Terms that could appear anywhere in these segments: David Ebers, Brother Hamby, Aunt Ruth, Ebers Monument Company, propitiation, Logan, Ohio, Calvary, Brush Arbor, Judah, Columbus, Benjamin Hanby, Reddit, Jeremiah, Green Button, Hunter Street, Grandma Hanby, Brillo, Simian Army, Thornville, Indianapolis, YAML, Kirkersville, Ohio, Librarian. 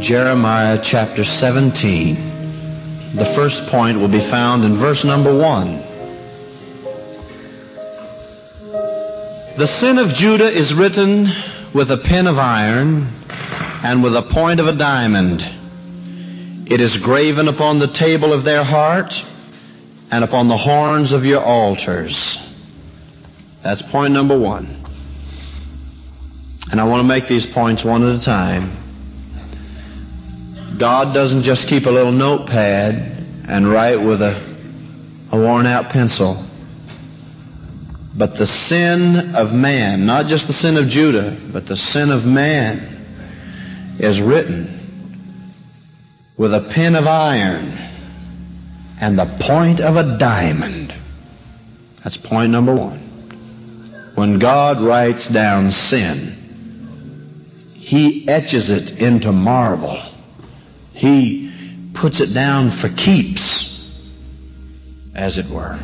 Jeremiah chapter 17. The first point will be found in verse number 1. The sin of Judah is written with a pen of iron and with a point of a diamond. It is graven upon the table of their heart and upon the horns of your altars. That's point number 1. And I want to make these points one at a time. God doesn't just keep a little notepad and write with a worn-out pencil. But the sin of man, not just the sin of Judah, but the sin of man is written with a pen of iron and the point of a diamond. That's point number 1. When God writes down sin, He etches it into marble. He puts it down for keeps, as it were.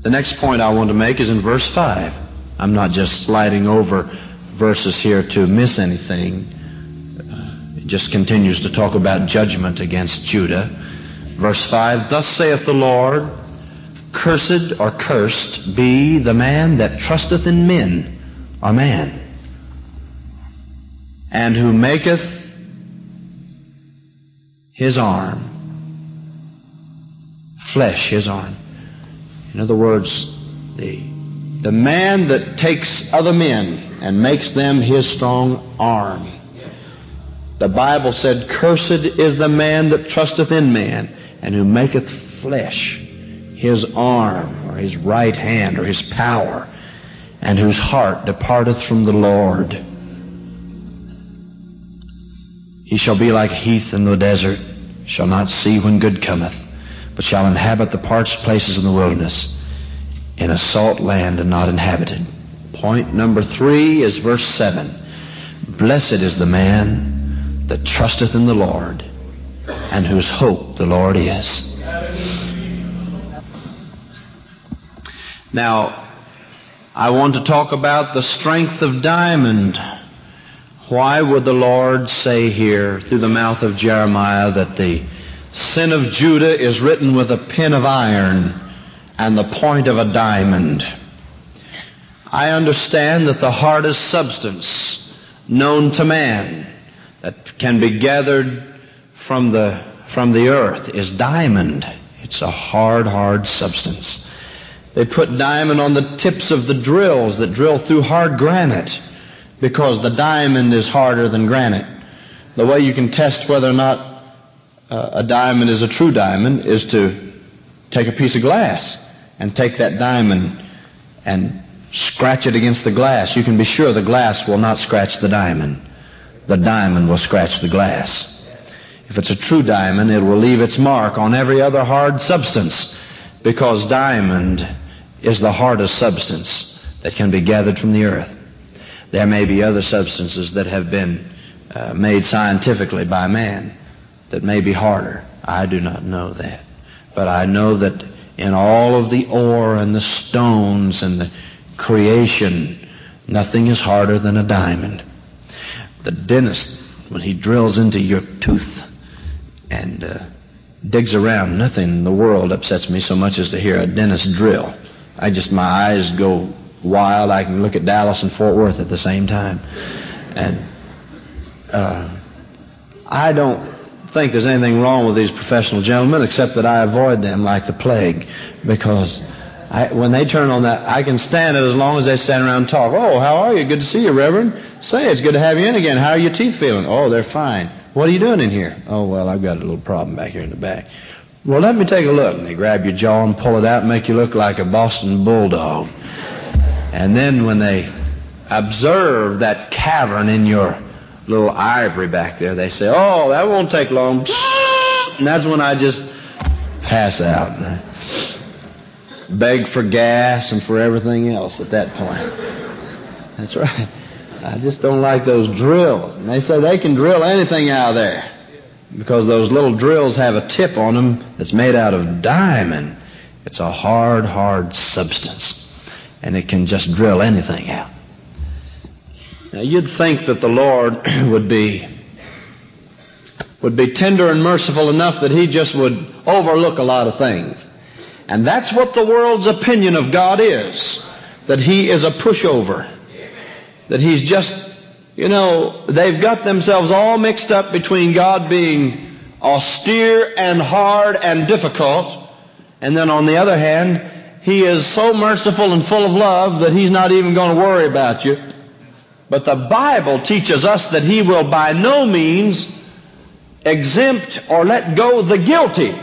The next point I want to make is in verse 5. I'm not just sliding over verses here to miss anything. It just continues to talk about judgment against Judah. Verse 5, Thus saith the Lord, Cursed or cursed be the man that trusteth in men, or man, and who maketh his arm flesh, his arm. In other words, the man that takes other men and makes them his strong arm. The Bible said, Cursed is the man that trusteth in man, and who maketh flesh his arm, or his right hand, or his power, and whose heart departeth from the Lord. He shall be like heath in the desert, shall not see when good cometh, but shall inhabit the parched places in the wilderness, in a salt land and not inhabited. Point number 3 is verse 7. Blessed is the man that trusteth in the Lord, and whose hope the Lord is. Now, I want to talk about the strength of diamond. Why would the Lord say here through the mouth of Jeremiah that the sin of Judah is written with a pen of iron and the point of a diamond? I understand that the hardest substance known to man that can be gathered from the earth is diamond. It's a hard substance. They put diamond on the tips of the drills that drill through hard granite, because the diamond is harder than granite. The way you can test whether or not a diamond is a true diamond is to take a piece of glass and take that diamond and scratch it against the glass. You can be sure the glass will not scratch the diamond. The diamond will scratch the glass. If it's a true diamond, it will leave its mark on every other hard substance, because diamond is the hardest substance that can be gathered from the earth. There may be other substances that have been made scientifically by man that may be harder. I do not know that. But I know that in all of the ore and the stones and the creation, nothing is harder than a diamond. The dentist, when he drills into your tooth and digs around, nothing in the world upsets me so much as to hear a dentist drill. My eyes go wild. I can look at Dallas and Fort Worth at the same time. And I don't think there's anything wrong with these professional gentlemen, except that I avoid them like the plague, because when they turn on that, I can stand it as long as they stand around and talk. Oh, how are you? Good to see you, Reverend. Say, it's good to have you in again. How are your teeth feeling? Oh, they're fine. What are you doing in here? Oh, well, I've got a little problem back here in the back. Well, let me take a look. And they grab your jaw and pull it out and make you look like a Boston bulldog. And then when they observe that cavern in your little ivory back there, they say, oh, that won't take long. And that's when I just pass out and beg for gas and for everything else at that point. That's right. I just don't like those drills. And they say they can drill anything out of there, because those little drills have a tip on them that's made out of diamond. It's a hard substance, and it can just drill anything out. Now, you'd think that the Lord would be would be tender and merciful enough that he just would overlook a lot of things. And that's what the world's opinion of God is, that he is a pushover. That he's just, you know, they've got themselves all mixed up between God being austere and hard and difficult, and then on the other hand, he is so merciful and full of love that he's not even going to worry about you. But the Bible teaches us that he will by no means exempt or let go the guilty.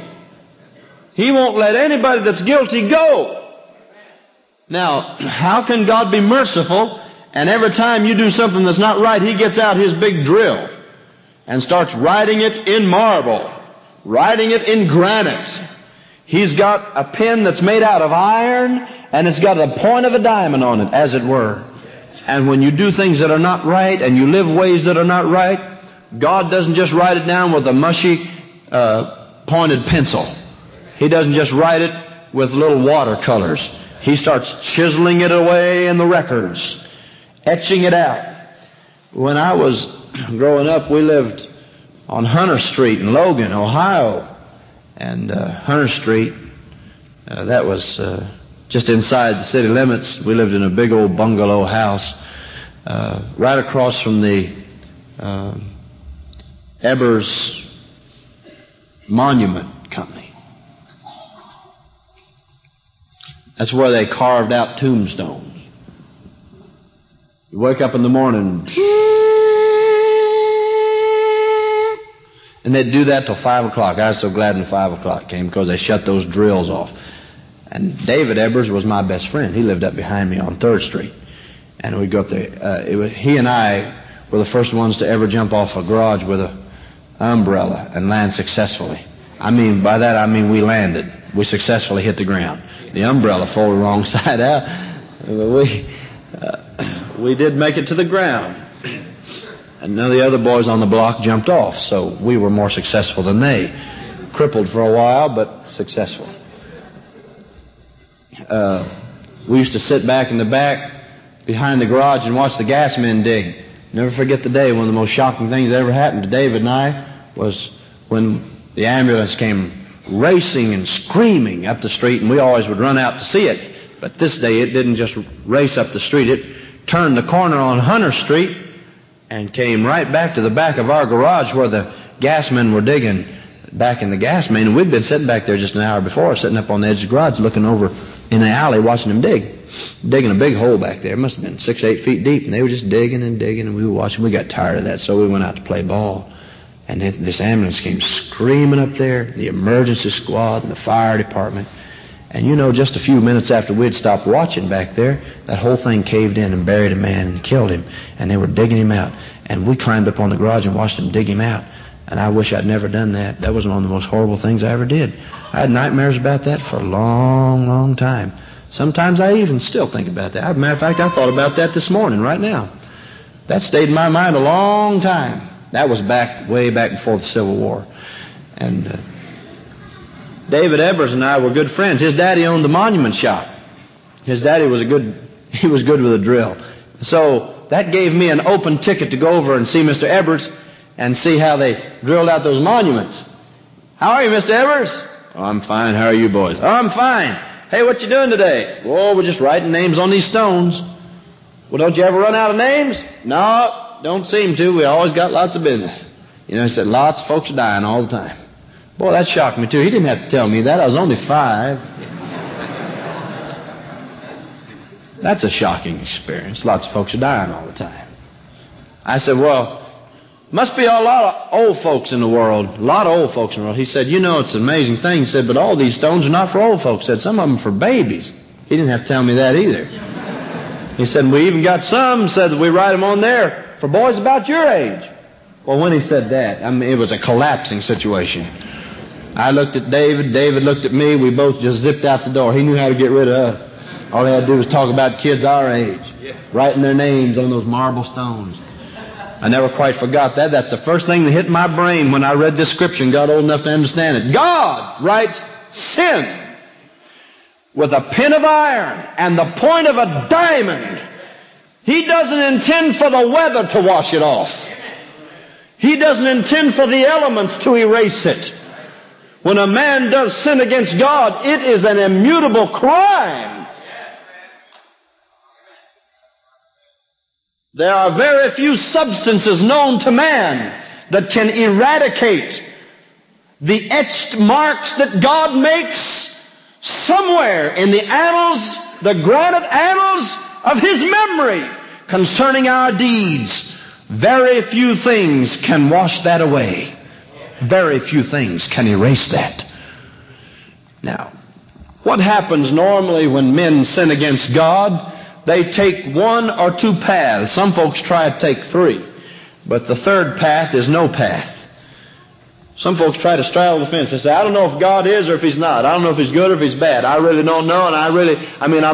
He won't let anybody that's guilty go. Now, how can God be merciful and every time you do something that's not right, he gets out his big drill and starts writing it in marble, writing it in granite? He's got a pen that's made out of iron, and it's got the point of a diamond on it, as it were. And when you do things that are not right, and you live ways that are not right, God doesn't just write it down with a mushy, pointed pencil. He doesn't just write it with little watercolors. He starts chiseling it away in the records, etching it out. When I was growing up, we lived on Hunter Street in Logan, Ohio. And Hunter Street, that was just inside the city limits. We lived in a big old bungalow house right across from the Ebers Monument Company. That's where they carved out tombstones. You wake up in the morning, and they'd do that till 5 o'clock. I was so glad when 5 o'clock came because they shut those drills off. And David Ebers was my best friend. He lived up behind me on 3rd Street. And we'd go up there. He and I were the first ones to ever jump off a garage with an umbrella and land successfully. By that I mean we landed. We successfully hit the ground. The umbrella folded wrong side out. But we did make it to the ground. And none of the other boys on the block jumped off, so we were more successful than they. Crippled for a while, but successful. We used to sit back in the back behind the garage and watch the gas men dig. Never forget the day. One of the most shocking things that ever happened to David and I was when the ambulance came racing and screaming up the street, and we always would run out to see it. But this day it didn't just race up the street. It turned the corner on Hunter Street and came right back to the back of our garage where the gas men were digging back in the gas main. And we'd been sitting back there just an hour before, sitting up on the edge of the garage looking over in the alley watching them dig. Digging a big hole back there. It must have been 6 or 8 feet deep. And they were just digging and digging, and we were watching. We got tired of that, so we went out to play ball. And this ambulance came screaming up there, the emergency squad and the fire department. And you know, just a few minutes after we'd stopped watching back there, that whole thing caved in and buried a man and killed him. And they were digging him out. And we climbed up on the garage and watched them dig him out. And I wish I'd never done that. That was one of the most horrible things I ever did. I had nightmares about that for a long, long time. Sometimes I even still think about that. As a matter of fact, I thought about that this morning, right now. That stayed in my mind a long time. That was back, way back before the Civil War. And David Ebers and I were good friends. His daddy owned the monument shop. His daddy was good with a drill. So that gave me an open ticket to go over and see Mr. Ebers and see how they drilled out those monuments. How are you, Mr. Ebers? Oh, I'm fine. How are you boys? Oh, I'm fine. Hey, what you doing today? Oh, we're just writing names on these stones. Well, don't you ever run out of names? No, don't seem to. We always got lots of business. You know, he said lots of folks are dying all the time. Boy, that shocked me, too. He didn't have to tell me that. I was only 5. That's a shocking experience. Lots of folks are dying all the time. I said, well, must be a lot of old folks in the world. A lot of old folks in the world. He said, you know, it's an amazing thing. He said, but all these stones are not for old folks. He said, some of them are for babies. He didn't have to tell me that either. He said, we even got some, said that we write them on there for boys about your age. Well, when he said that, it was a collapsing situation. I looked at David. David looked at me. We both just zipped out the door. He knew how to get rid of us. All he had to do was talk about kids our age, writing their names on those marble stones. I never quite forgot that. That's the first thing that hit my brain when I read this scripture and got old enough to understand it. God writes sin with a pen of iron and the point of a diamond. He doesn't intend for the weather to wash it off. He He doesn't intend for the elements to erase it. When a man does sin against God, it is an immutable crime. There are very few substances known to man that can eradicate the etched marks that God makes somewhere in the annals, the granite annals of His memory concerning our deeds. Very few things can wash that away. Very few things can erase that. Now, what happens normally when men sin against God? They take one or two paths. Some folks try to take three, but the third path is no path. Some folks try to straddle the fence. They say, I don't know if God is or if He's not. I don't know if He's good or if He's bad. I really don't know, and I'm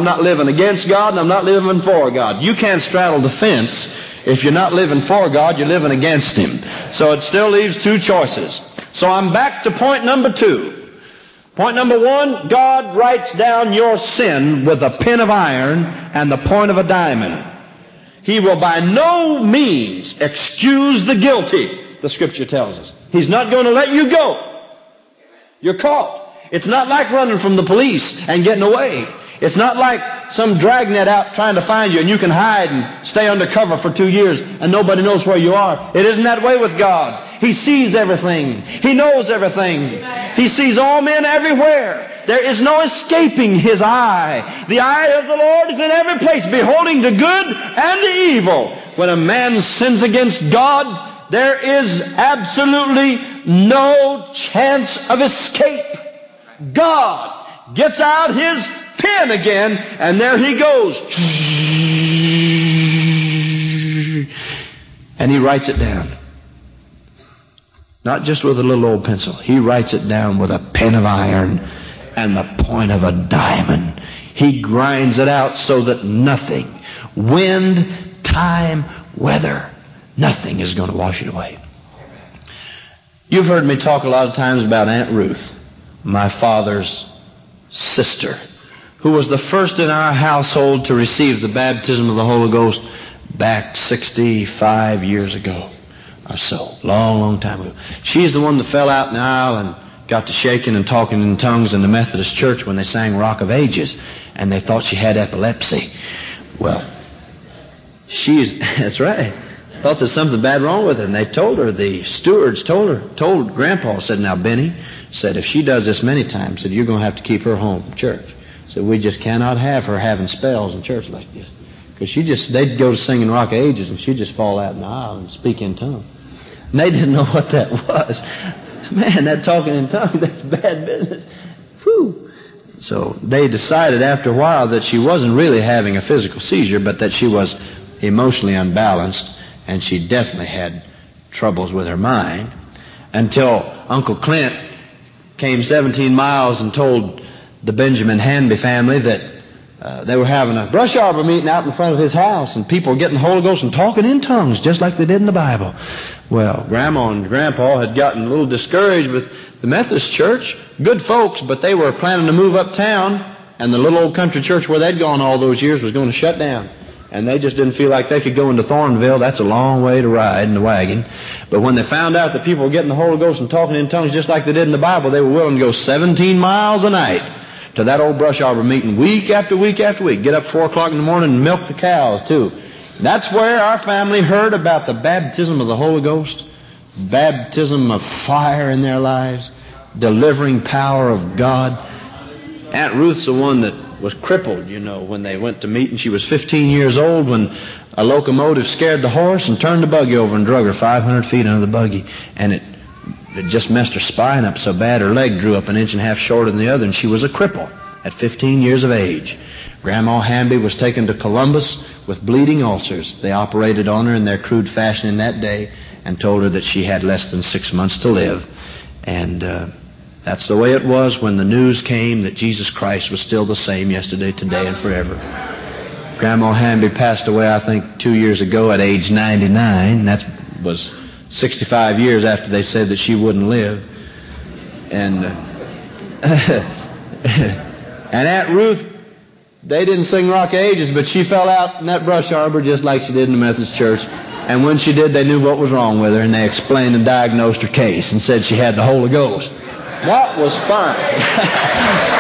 not living against God, and I'm not living for God. You can't straddle the fence. If you're not living for God, you're living against Him. So it still leaves two choices. So I'm back to point number two. Point number one, God writes down your sin with a pen of iron and the point of a diamond. He will by no means excuse the guilty. The Scripture tells us. He's not going to let you go. You're caught. It's not like running from the police and getting away. It's not like some dragnet out trying to find you and you can hide and stay under cover for 2 years and nobody knows where you are. It isn't that way with God. He sees everything. He knows everything. He sees all men everywhere. There is no escaping His eye. The eye of the Lord is in every place, beholding the good and the evil. When a man sins against God, there is absolutely no chance of escape. God gets out His pen again, and there He goes. And He writes it down. Not just with a little old pencil. He writes it down with a pen of iron and the point of a diamond. He grinds it out so that nothing, wind, time, weather, nothing is going to wash it away. You've heard me talk a lot of times about Aunt Ruth, my father's sister, who was the first in our household to receive the baptism of the Holy Ghost back 65 years ago or so, long, long time ago. She's the one that fell out in the aisle and got to shaking and talking in tongues in the Methodist church when they sang Rock of Ages, and they thought she had epilepsy. Well, that's right. Thought there's something bad wrong with it, and they told her, the stewards told Grandpa, said, now Benny, said, if she does this many times, said, you're going to have to keep her home from church. Said, we just cannot have her having spells in church like this. Because they'd go to singing Rock of Ages, and she'd just fall out in the aisle and speak in tongues. And they didn't know what that was. Man, that talking in tongues, that's bad business. Whew. So they decided after a while that she wasn't really having a physical seizure, but that she was emotionally unbalanced. And she definitely had troubles with her mind until Uncle Clint came 17 miles and told the Benjamin Hanby family that they were having a Brush Arbor meeting out in front of his house, and people were getting the Holy Ghost and talking in tongues just like they did in the Bible. Well, Grandma and Grandpa had gotten a little discouraged with the Methodist church. Good folks, but they were planning to move uptown, and the little old country church where they'd gone all those years was going to shut down. And they just didn't feel like they could go into Thornville. That's a long way to ride in the wagon. But when they found out that people were getting the Holy Ghost and talking in tongues just like they did in the Bible, they were willing to go 17 miles a night to that old Brush Arbor meeting week after week after week. Get up 4 o'clock in the morning and milk the cows, too. That's where our family heard about the baptism of the Holy Ghost, baptism of fire in their lives, delivering power of God. Aunt Ruth's the one that was crippled, you know, when they went to meet, and she was 15 years old when a locomotive scared the horse and turned the buggy over and drug her 500 feet under the buggy, and it just messed her spine up so bad her leg drew up an inch and a half shorter than the other, and she was a cripple at 15 years of age. Grandma Hanby was taken to Columbus with bleeding ulcers. They operated on her in their crude fashion in that day and told her that she had less than 6 months to live, and that's the way it was when the news came that Jesus Christ was still the same yesterday, today, and forever. Grandma Hanby passed away, I think, 2 years ago at age 99. That was 65 years after they said that she wouldn't live. And and Aunt Ruth, they didn't sing Rock of Ages, but she fell out in that Brush Arbor just like she did in the Methodist church. And when she did, they knew what was wrong with her, and they explained and diagnosed her case and said she had the Holy Ghost. That was fun.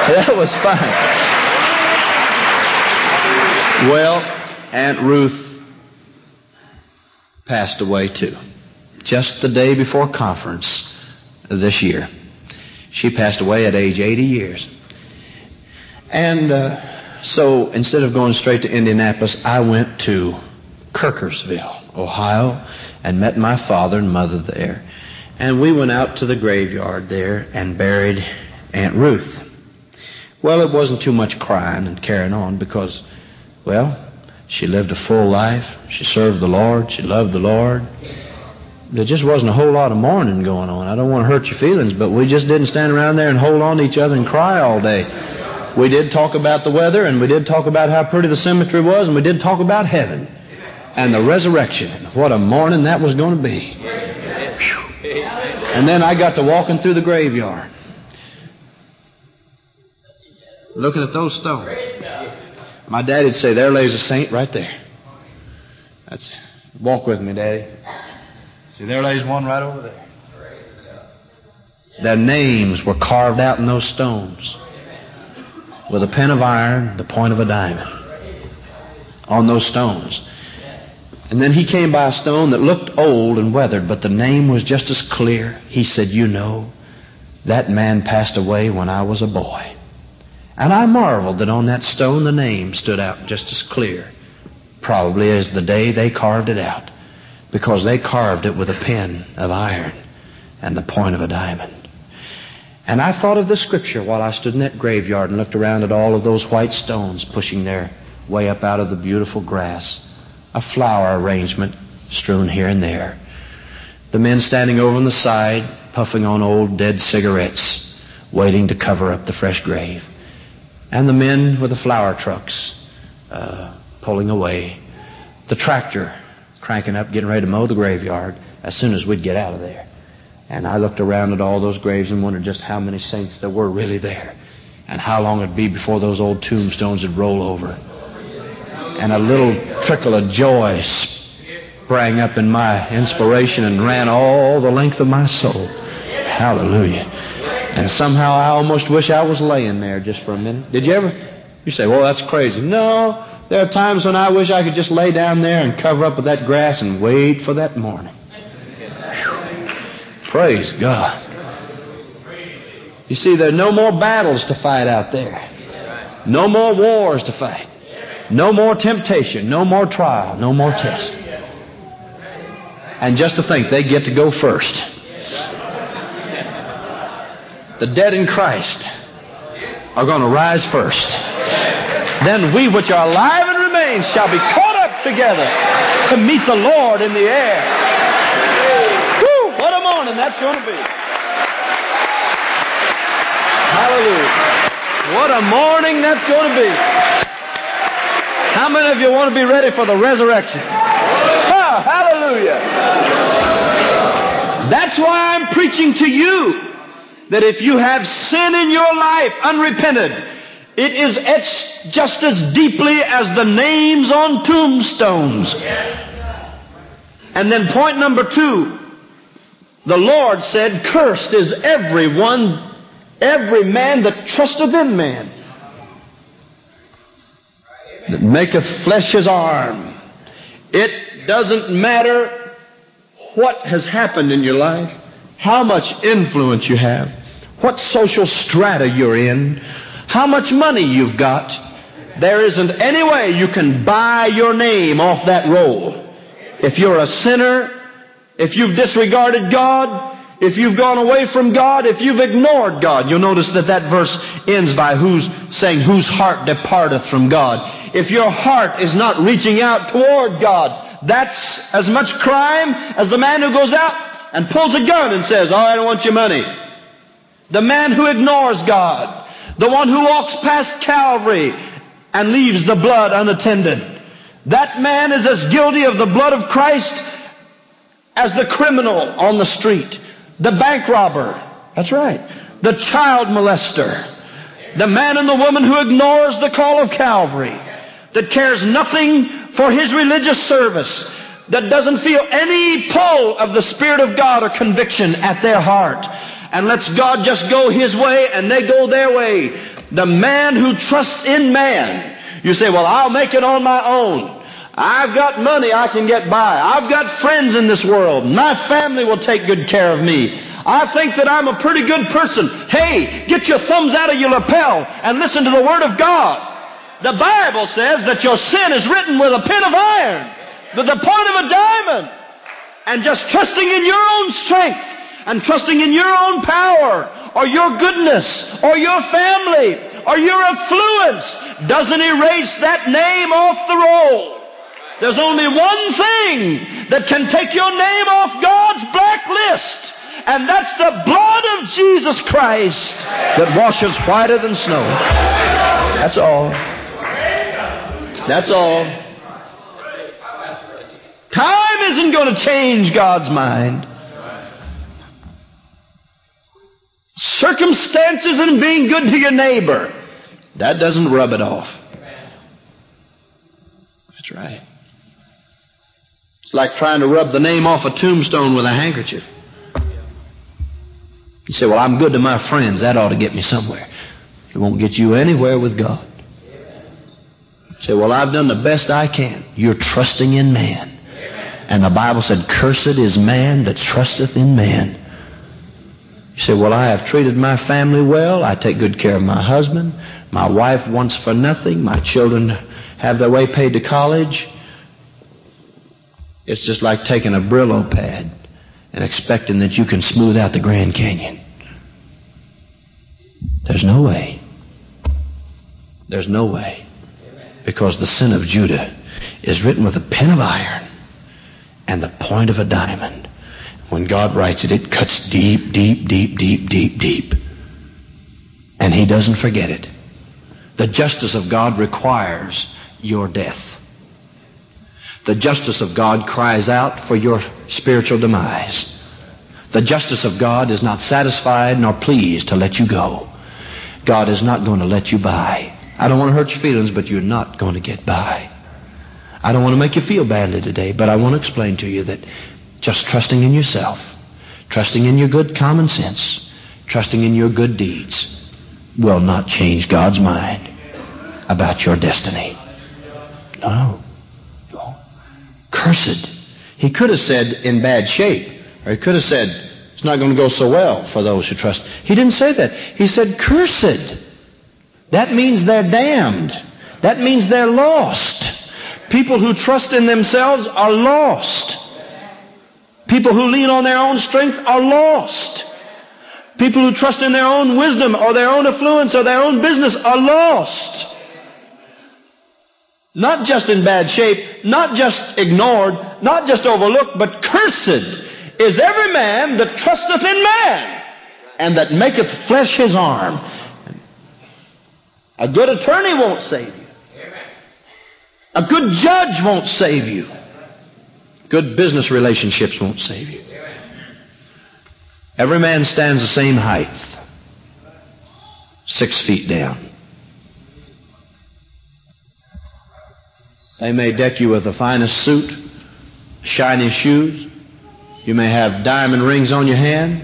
That was fun. Well, Aunt Ruth passed away too. Just the day before conference this year. She passed away at age 80 years. And so instead of going straight to Indianapolis, I went to Kirkersville, Ohio, and met my father and mother there. And we went out to the graveyard there and buried Aunt Ruth. Well, it wasn't too much crying and carrying on because, well, she lived a full life. She served the Lord. She loved the Lord. There just wasn't a whole lot of mourning going on. I don't want to hurt your feelings, but we just didn't stand around there and hold on to each other and cry all day. We did talk about the weather, and we did talk about how pretty the cemetery was, and we did talk about heaven and the resurrection. What a morning that was going to be. And then I got to walking through the graveyard, looking at those stones. My daddy'd say, there lays a saint right there. That's walk with me, Daddy. See, there lays one right over there. Their names were carved out in those stones with a pen of iron, the point of a diamond, on those stones. And then he came by a stone that looked old and weathered, but the name was just as clear. He said, you know, that man passed away when I was a boy. And I marveled that on that stone the name stood out just as clear, probably as the day they carved it out, because they carved it with a pen of iron and the point of a diamond. And I thought of the scripture while I stood in that graveyard and looked around at all of those white stones pushing their way up out of the beautiful grass, a flower arrangement strewn here and there. The men standing over on the side, puffing on old dead cigarettes, waiting to cover up the fresh grave. And the men with the flower trucks pulling away. The tractor cranking up, getting ready to mow the graveyard as soon as we'd get out of there. And I looked around at all those graves and wondered just how many saints there were really there and how long it'd be before those old tombstones would roll over. And a little trickle of joy sprang up in my inspiration and ran all the length of my soul. Hallelujah. And somehow I almost wish I was laying there just for a minute. Did you ever? You say, well, that's crazy. No, there are times when I wish I could just lay down there and cover up with that grass and wait for that morning. Whew. Praise God. You see, there are no more battles to fight out there. No more wars to fight. No more temptation, no more trial, no more test. And just to think, they get to go first. The dead in Christ are going to rise first. Then we which are alive and remain shall be caught up together to meet the Lord in the air. Woo! What a morning that's going to be. Hallelujah. What a morning that's going to be. How many of you want to be ready for the resurrection? Oh, hallelujah. That's why I'm preaching to you that if you have sin in your life unrepented, it is etched just as deeply as the names on tombstones. And then point number 2, the Lord said, cursed is every man that trusteth in man, that maketh flesh his arm. It doesn't matter what has happened in your life, how much influence you have, what social strata you're in, how much money you've got. There isn't any way you can buy your name off that roll. If you're a sinner, if you've disregarded God, if you've gone away from God, if you've ignored God, you'll notice that that verse ends by who's saying, whose heart departeth from God. If your heart is not reaching out toward God, that's as much crime as the man who goes out and pulls a gun and says, oh, I don't want your money. The man who ignores God, the one who walks past Calvary and leaves the blood unattended, that man is as guilty of the blood of Christ as the criminal on the street, the bank robber, that's right, the child molester, the man and the woman who ignores the call of Calvary, that cares nothing for his religious service, that doesn't feel any pull of the Spirit of God or conviction at their heart and lets God just go his way and they go their way. The man who trusts in man. You say, well, I'll make it on my own. I've got money, I can get by. I've got friends in this world. My family will take good care of me. I think that I'm a pretty good person. Hey, get your thumbs out of your lapel and listen to the Word of God. The Bible says that your sin is written with a pen of iron, with the point of a diamond. And just trusting in your own strength and trusting in your own power or your goodness or your family or your affluence doesn't erase that name off the roll. There's only one thing that can take your name off God's blacklist, and that's the blood of Jesus Christ that washes whiter than snow. That's all. That's all. Time isn't going to change God's mind. Circumstances and being good to your neighbor, that doesn't rub it off. That's right. It's like trying to rub the name off a tombstone with a handkerchief. You say, well, I'm good to my friends. That ought to get me somewhere. It won't get you anywhere with God. You say, well, I've done the best I can. You're trusting in man. And the Bible said, cursed is man that trusteth in man. You say, well, I have treated my family well. I take good care of my husband. My wife wants for nothing. My children have their way paid to college. It's just like taking a Brillo pad and expecting that you can smooth out the Grand Canyon. There's no way. There's no way. Because the sin of Judah is written with a pen of iron and the point of a diamond. When God writes it, it cuts deep, deep, deep, deep, deep, deep. And he doesn't forget it. The justice of God requires your death. The justice of God cries out for your spiritual demise. The justice of God is not satisfied nor pleased to let you go. God is not going to let you by. I don't want to hurt your feelings, but you're not going to get by. I don't want to make you feel badly today, but I want to explain to you that just trusting in yourself, trusting in your good common sense, trusting in your good deeds will not change God's mind about your destiny. No, no. Cursed. He could have said in bad shape, or he could have said it's not going to go so well for those who trust. He didn't say that. He said cursed. That means they're damned. That means they're lost. People who trust in themselves are lost. People who lean on their own strength are lost. People who trust in their own wisdom or their own affluence or their own business are lost. Not just in bad shape, not just ignored, not just overlooked, but cursed is every man that trusteth in man and that maketh flesh his arm. A good attorney won't save you. A good judge won't save you. Good business relationships won't save you. Every man stands the same height, 6 feet down. They may deck you with the finest suit, shiny shoes. You may have diamond rings on your hand.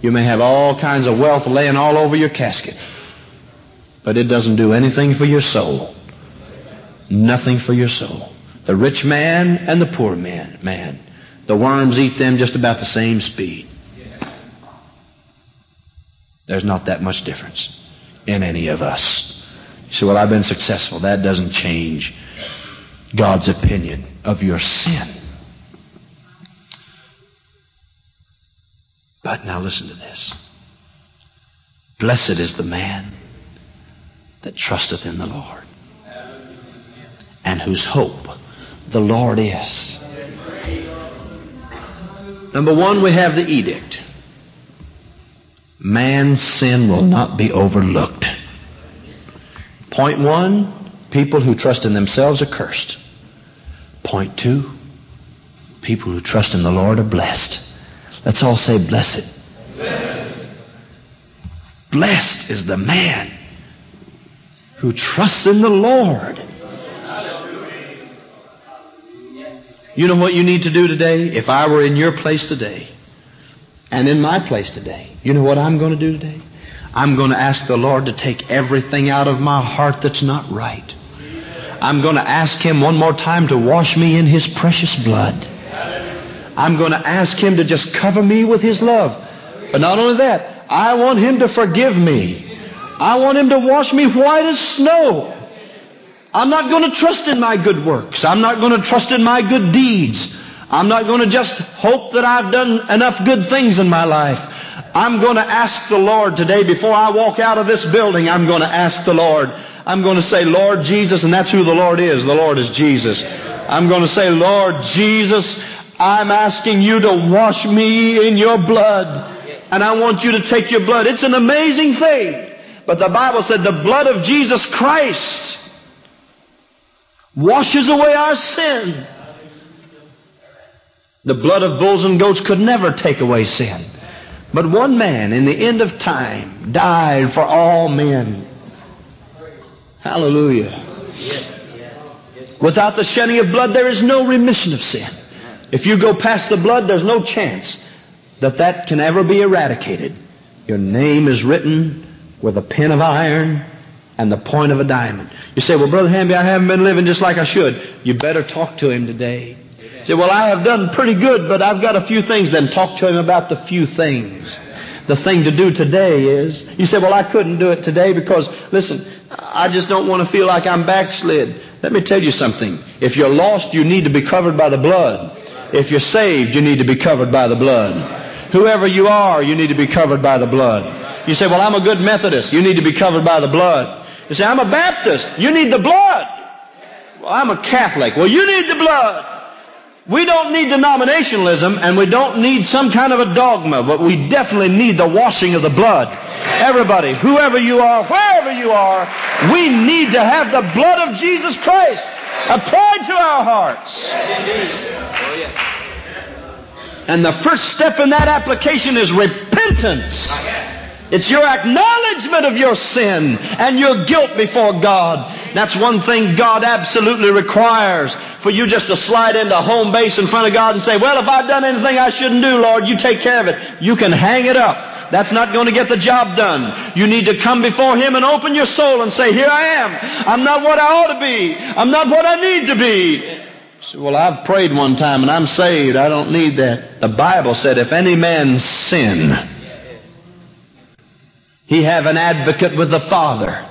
You may have all kinds of wealth laying all over your casket. But it doesn't do anything for your soul. Nothing for your soul. The rich man and the poor man. The worms eat them just about the same speed. There's not that much difference in any of us. You say, well, I've been successful. That doesn't change God's opinion of your sin. But now listen to this. Blessed is the man that trusteth in the Lord, and whose hope the Lord is. Number one, we have the edict. Man's sin will not be overlooked. Point one, people who trust in themselves are cursed. Point two, people who trust in the Lord are blessed. Let's all say blessed. Blessed. Blessed is the man who trusts in the Lord. You know what you need to do today? If I were in your place today and in my place today, you know what I'm going to do today? I'm going to ask the Lord to take everything out of my heart that's not right. I'm going to ask Him one more time to wash me in His precious blood. I'm going to ask Him to just cover me with His love. But not only that, I want Him to forgive me. I want Him to wash me white as snow. I'm not going to trust in my good works. I'm not going to trust in my good deeds. I'm not going to just hope that I've done enough good things in my life. I'm going to ask the Lord today, before I walk out of this building, I'm going to ask the Lord. I'm going to say, Lord Jesus, and that's who the Lord is. The Lord is Jesus. I'm going to say, Lord Jesus, I'm asking you to wash me in your blood. And I want you to take your blood. It's an amazing thing. But the Bible said the blood of Jesus Christ washes away our sin. The blood of bulls and goats could never take away sin. But one man in the end of time died for all men. Hallelujah. Without the shedding of blood, there is no remission of sin. If you go past the blood, there's no chance that that can ever be eradicated. Your name is written with a pen of iron and the point of a diamond. You say, well, Brother Hamby, I haven't been living just like I should. You better talk to Him today. You say, well, I have done pretty good, but I've got a few things. Then talk to Him about the few things. The thing to do today is, you say, well, I couldn't do it today because, listen, I just don't want to feel like I'm backslid. Let me tell you something. If you're lost, you need to be covered by the blood. If you're saved, you need to be covered by the blood. Whoever you are, you need to be covered by the blood. You say, well, I'm a good Methodist. You need to be covered by the blood. You say, I'm a Baptist. You need the blood. Well, I'm a Catholic. Well, you need the blood. We don't need denominationalism, and we don't need some kind of a dogma, but we definitely need the washing of the blood. Everybody, whoever you are, wherever you are, we need to have the blood of Jesus Christ applied to our hearts. And the first step in that application is repentance. It's your acknowledgement of your sin and your guilt before God. That's one thing God absolutely requires, for you just to slide into home base in front of God and say, well, if I've done anything I shouldn't do, Lord, you take care of it. You can hang it up. That's not going to get the job done. You need to come before Him and open your soul and say, here I am. I'm not what I ought to be. I'm not what I need to be. So, well, I've prayed one time and I'm saved. I don't need that. The Bible said, if any man sin, he have an advocate with the Father,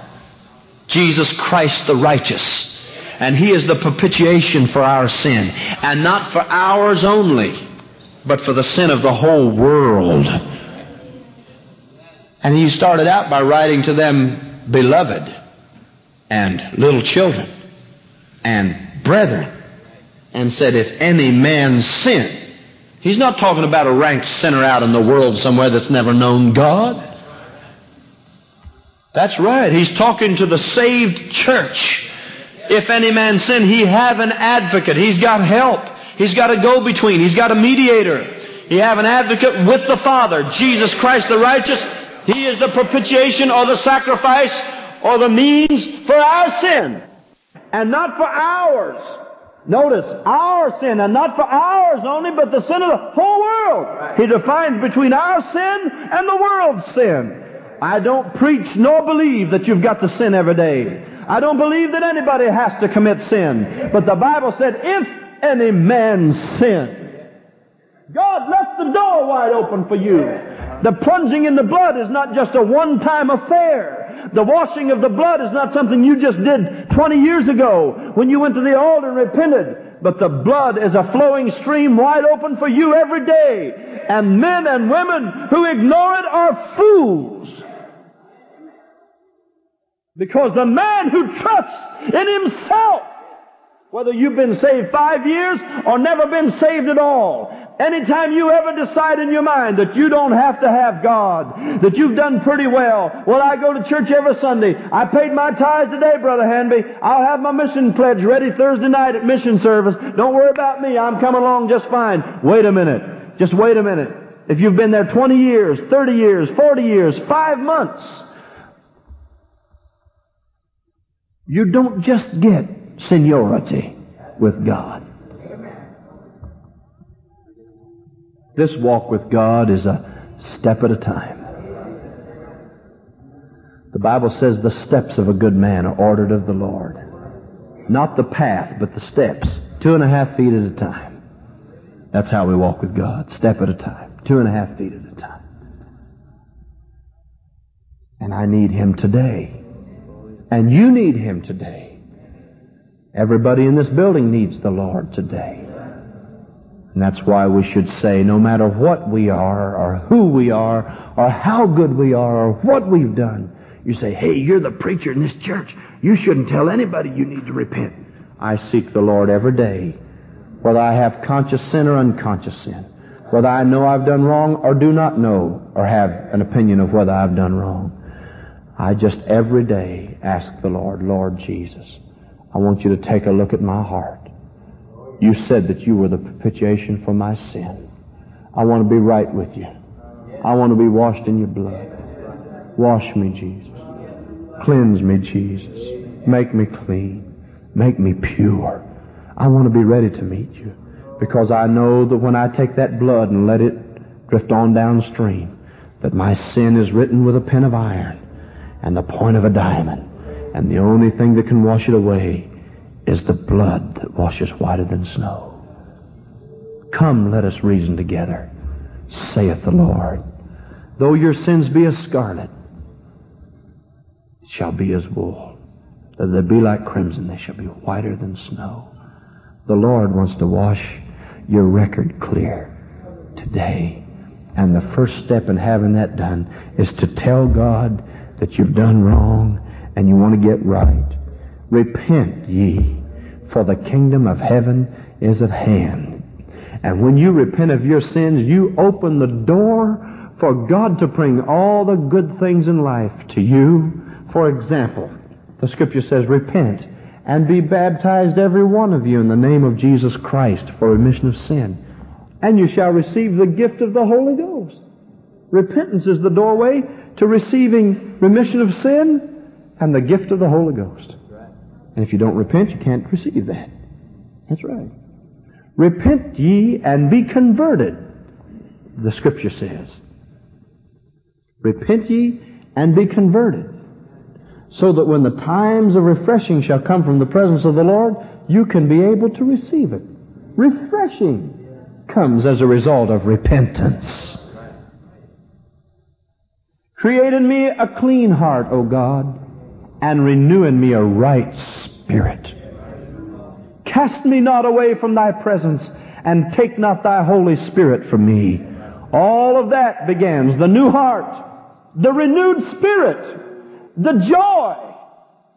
Jesus Christ the righteous. And He is the propitiation for our sin. And not for ours only, but for the sin of the whole world. And He started out by writing to them, beloved, and little children, and brethren, and said, if any man sin. He's not talking about a rank sinner out in the world somewhere that's never known God. That's right. He's talking to the saved church. If any man sin, he have an advocate. He's got help. He's got a go-between. He's got a mediator. He have an advocate with the Father, Jesus Christ the righteous. He is the propitiation or the sacrifice or the means for our sin and not for ours. Notice, our sin, and not for ours only, but the sin of the whole world. He defines between our sin and the world's sin. I don't preach nor believe that you've got to sin every day. I don't believe that anybody has to commit sin. But the Bible said, if any man sin, God left the door wide open for you. The plunging in the blood is not just a one-time affair. The washing of the blood is not something you just did 20 years ago when you went to the altar and repented. But the blood is a flowing stream wide open for you every day. And men and women who ignore it are fools. Because the man who trusts in himself, whether you've been saved 5 years or never been saved at all, anytime you ever decide in your mind that you don't have to have God, that you've done pretty well, well, I go to church every Sunday. I paid my tithes today, Brother Hanby. I'll have my mission pledge ready Thursday night at mission service. Don't worry about me. I'm coming along just fine. Wait a minute. Just wait a minute. If you've been there 20 years, 30 years, 40 years, 5 months, you don't just get seniority with God. This walk with God is a step at a time. The Bible says the steps of a good man are ordered of the Lord. Not the path, but the steps. 2.5 feet at a time. That's how we walk with God. Step at a time. 2.5 feet at a time. And I need Him today. And you need Him today. Everybody in this building needs the Lord today. And that's why we should say, no matter what we are, or who we are, or how good we are, or what we've done, you say, hey, you're the preacher in this church. You shouldn't tell anybody you need to repent. I seek the Lord every day, whether I have conscious sin or unconscious sin, whether I know I've done wrong or do not know or have an opinion of whether I've done wrong. I just every day ask the Lord, Lord Jesus, I want you to take a look at my heart. You said that you were the propitiation for my sin. I want to be right with you. I want to be washed in your blood. Wash me, Jesus. Cleanse me, Jesus. Make me clean. Make me pure. I want to be ready to meet you, because I know that when I take that blood and let it drift on downstream, that my sin is written with a pen of iron and the point of a diamond, and the only thing that can wash it away is the blood that washes whiter than snow. Come, let us reason together, saith the Lord. Though your sins be as scarlet, it shall be as wool. Though they be like crimson, they shall be whiter than snow. The Lord wants to wash your record clear today. And the first step in having that done is to tell God that you've done wrong and you want to get right. Repent ye, for the kingdom of heaven is at hand. And when you repent of your sins, you open the door for God to bring all the good things in life to you. For example, the Scripture says, repent and be baptized every one of you in the name of Jesus Christ for remission of sin, and you shall receive the gift of the Holy Ghost. Repentance is the doorway to receiving remission of sin and the gift of the Holy Ghost. And if you don't repent, you can't receive that. That's right. Repent ye and be converted, the Scripture says. Repent ye and be converted, so that when the times of refreshing shall come from the presence of the Lord, you can be able to receive it. Refreshing comes as a result of repentance. Create in me a clean heart, O God, and renew in me a right spirit. Cast me not away from thy presence, and take not thy Holy Spirit from me. All of that begins the new heart, the renewed spirit, the joy.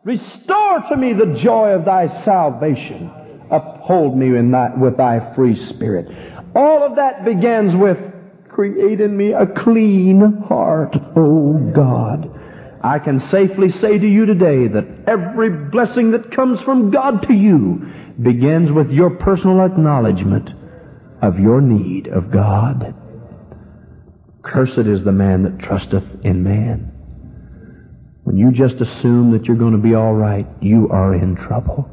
Restore to me the joy of thy salvation. Uphold me with thy free spirit. All of that begins with, create in me a clean heart, O God. I can safely say to you today that every blessing that comes from God to you begins with your personal acknowledgement of your need of God. Cursed is the man that trusteth in man. When you just assume that you're going to be all right, you are in trouble.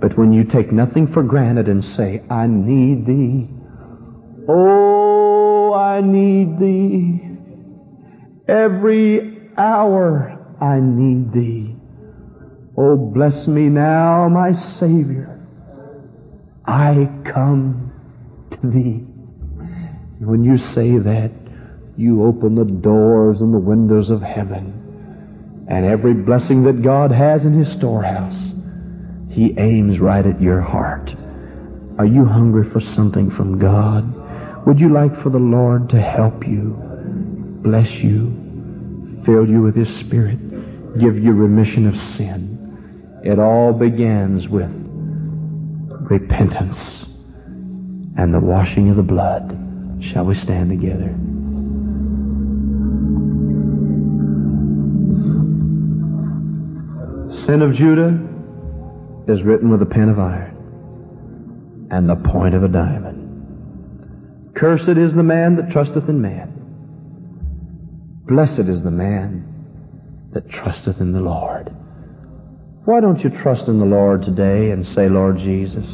But when you take nothing for granted and say, I need thee, oh, I need thee, every hour I need thee. Oh, bless me now, my Savior. I come to thee. And when you say that, you open the doors and the windows of heaven, and every blessing that God has in His storehouse, He aims right at your heart. Are you hungry for something from God? Would you like for the Lord to help you, bless you, fill you with His Spirit, give you remission of sin? It all begins with repentance and the washing of the blood. Shall we stand together? Sin of Judah is written with a pen of iron and the point of a diamond. Cursed is the man that trusteth in man. Blessed is the man that trusteth in the Lord. Why don't you trust in the Lord today and say, Lord Jesus,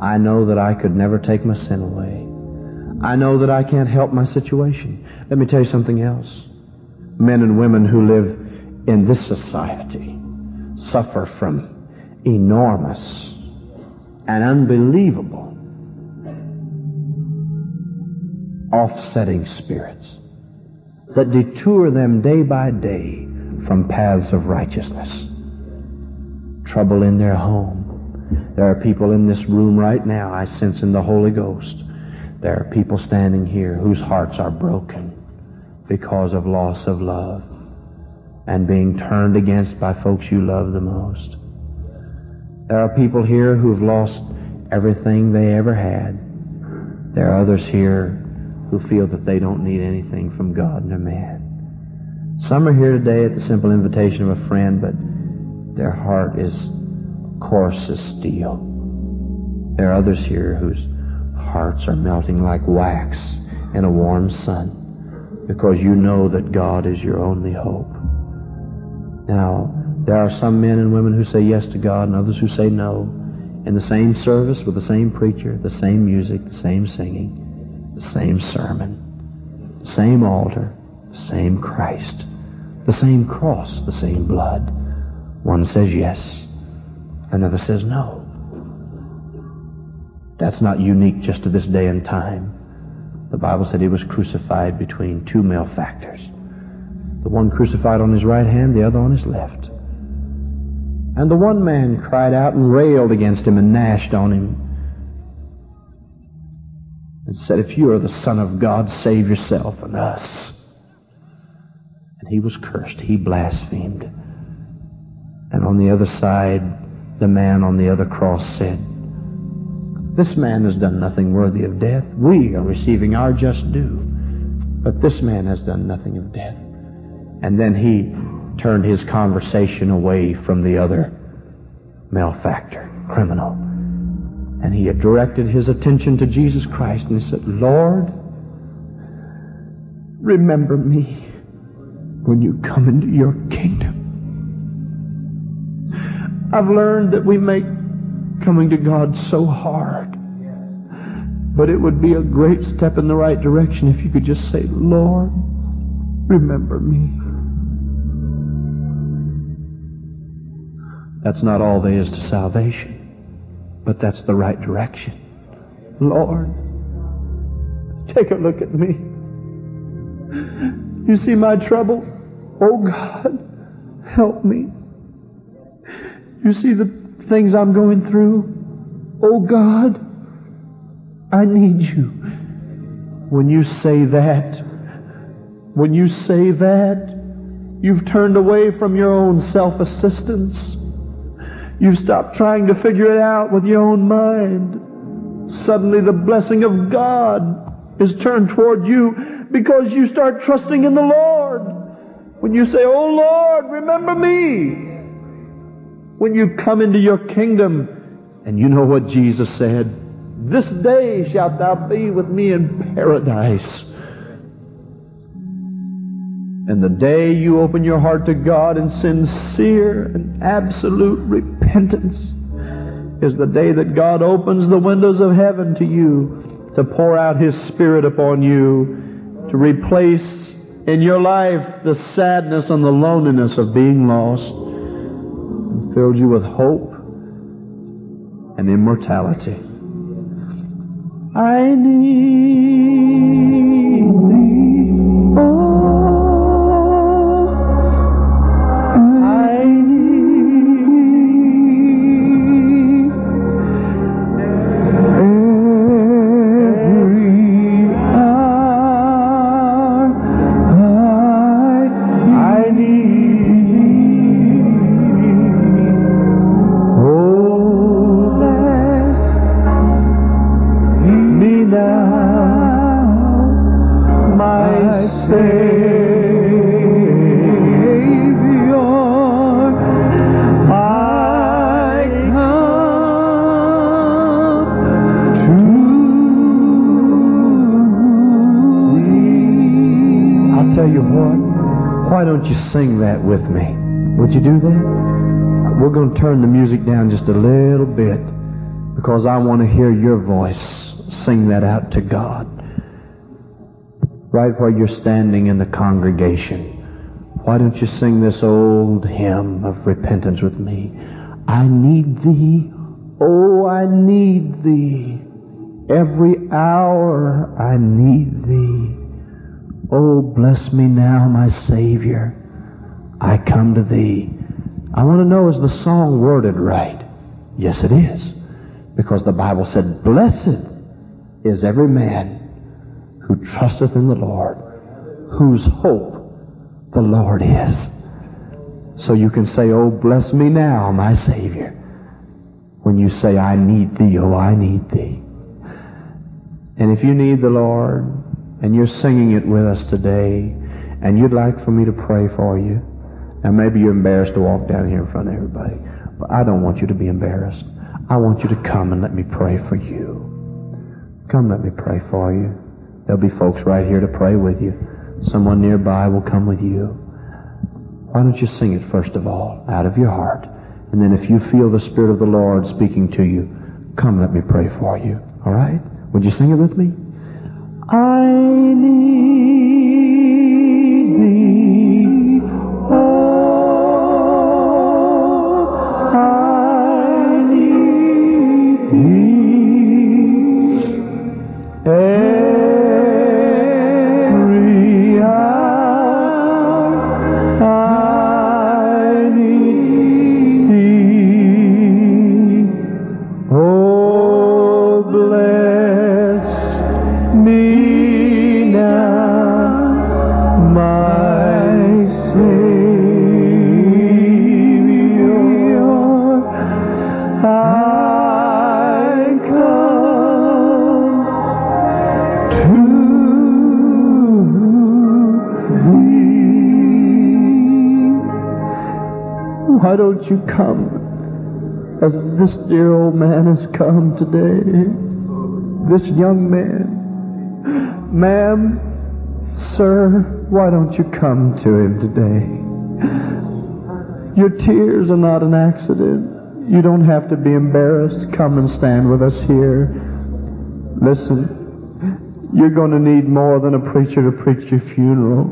I know that I could never take my sin away. I know that I can't help my situation. Let me tell you something else. Men and women who live in this society suffer from enormous and unbelievable offsetting spirits that detour them day by day from paths of righteousness. Trouble in their home. There are people in this room right now, I sense in the Holy Ghost. There are people standing here whose hearts are broken because of loss of love and being turned against by folks you love the most. There are people here who've lost everything they ever had. There are others here who feel that they don't need anything from God and are mad. Some are here today at the simple invitation of a friend, but their heart is coarse as steel. There are others here whose hearts are melting like wax in a warm sun because you know that God is your only hope. Now, there are some men and women who say yes to God and others who say no, in the same service with the same preacher, the same music, the same singing, the same sermon, the same altar, the same Christ, the same cross, the same blood. One says yes, another says no. That's not unique just to this day and time. The Bible said he was crucified between two malefactors. The one crucified on his right hand, the other on his left. And the one man cried out and railed against him and gnashed on him and said, "If you are the Son of God, save yourself and us." And he was cursed. He blasphemed. And on the other side, the man on the other cross said, "This man has done nothing worthy of death. We are receiving our just due, but this man has done nothing of death." And then he turned his conversation away from the other malefactor, criminal. And he had directed his attention to Jesus Christ, and he said, "Lord, remember me when you come into your kingdom." I've learned that we make coming to God so hard. But it would be a great step in the right direction if you could just say, "Lord, remember me." That's not all there is to salvation, but that's the right direction. "Lord, take a look at me. You see my trouble? Oh God, help me. You see the things I'm going through? Oh God, I need you." When you say that, you've turned away from your own self-assistance. You've stopped trying to figure it out with your own mind. Suddenly the blessing of God is turned toward you because you start trusting in the Lord. When you say, "Oh Lord, remember me when you come into your kingdom," and you know what Jesus said, "This day shalt thou be with me in paradise." And the day you open your heart to God in sincere and absolute repentance is the day that God opens the windows of heaven to you to pour out His Spirit upon you, to replace in your life the sadness and the loneliness of being lost, filled you with hope and immortality. I need thee, oh, I need every hour. I need. Why don't you sing that with me? Would you do that? We're going to turn the music down just a little bit because I want to hear your voice. Sing that out to God. right where you're standing in the congregation. Why don't you sing this old hymn of repentance with me? I need thee, oh, I need thee. Every hour I need thee. Oh, bless me now, my Savior. I come to thee. I want to know, is the song worded right? Yes, it is. Because the Bible said, blessed is every man who trusteth in the Lord, whose hope the Lord is. So you can say, oh, bless me now, my Savior, when you say, I need thee, oh, I need thee. And if you need the Lord, and you're singing it with us today, and you'd like for me to pray for you, and maybe you're embarrassed to walk down here in front of everybody, but I don't want you to be embarrassed. I want you to come and let me pray for you. Come, let me pray for you. There'll be folks right here to pray with you. Someone nearby will come with you. Why don't you sing it first of all, out of your heart? And then if you feel the Spirit of the Lord speaking to you, come let me pray for you. All right? Would you sing it with me? I need thee, oh, I need thee. Why don't you come as this dear old man has come today? This young man. Ma'am, sir, why don't you come to him today? Your tears are not an accident. You don't have to be embarrassed. Come and stand with us here. Listen, you're going to need more than a preacher to preach your funeral.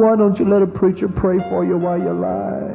Why don't you let a preacher pray for you while you lie?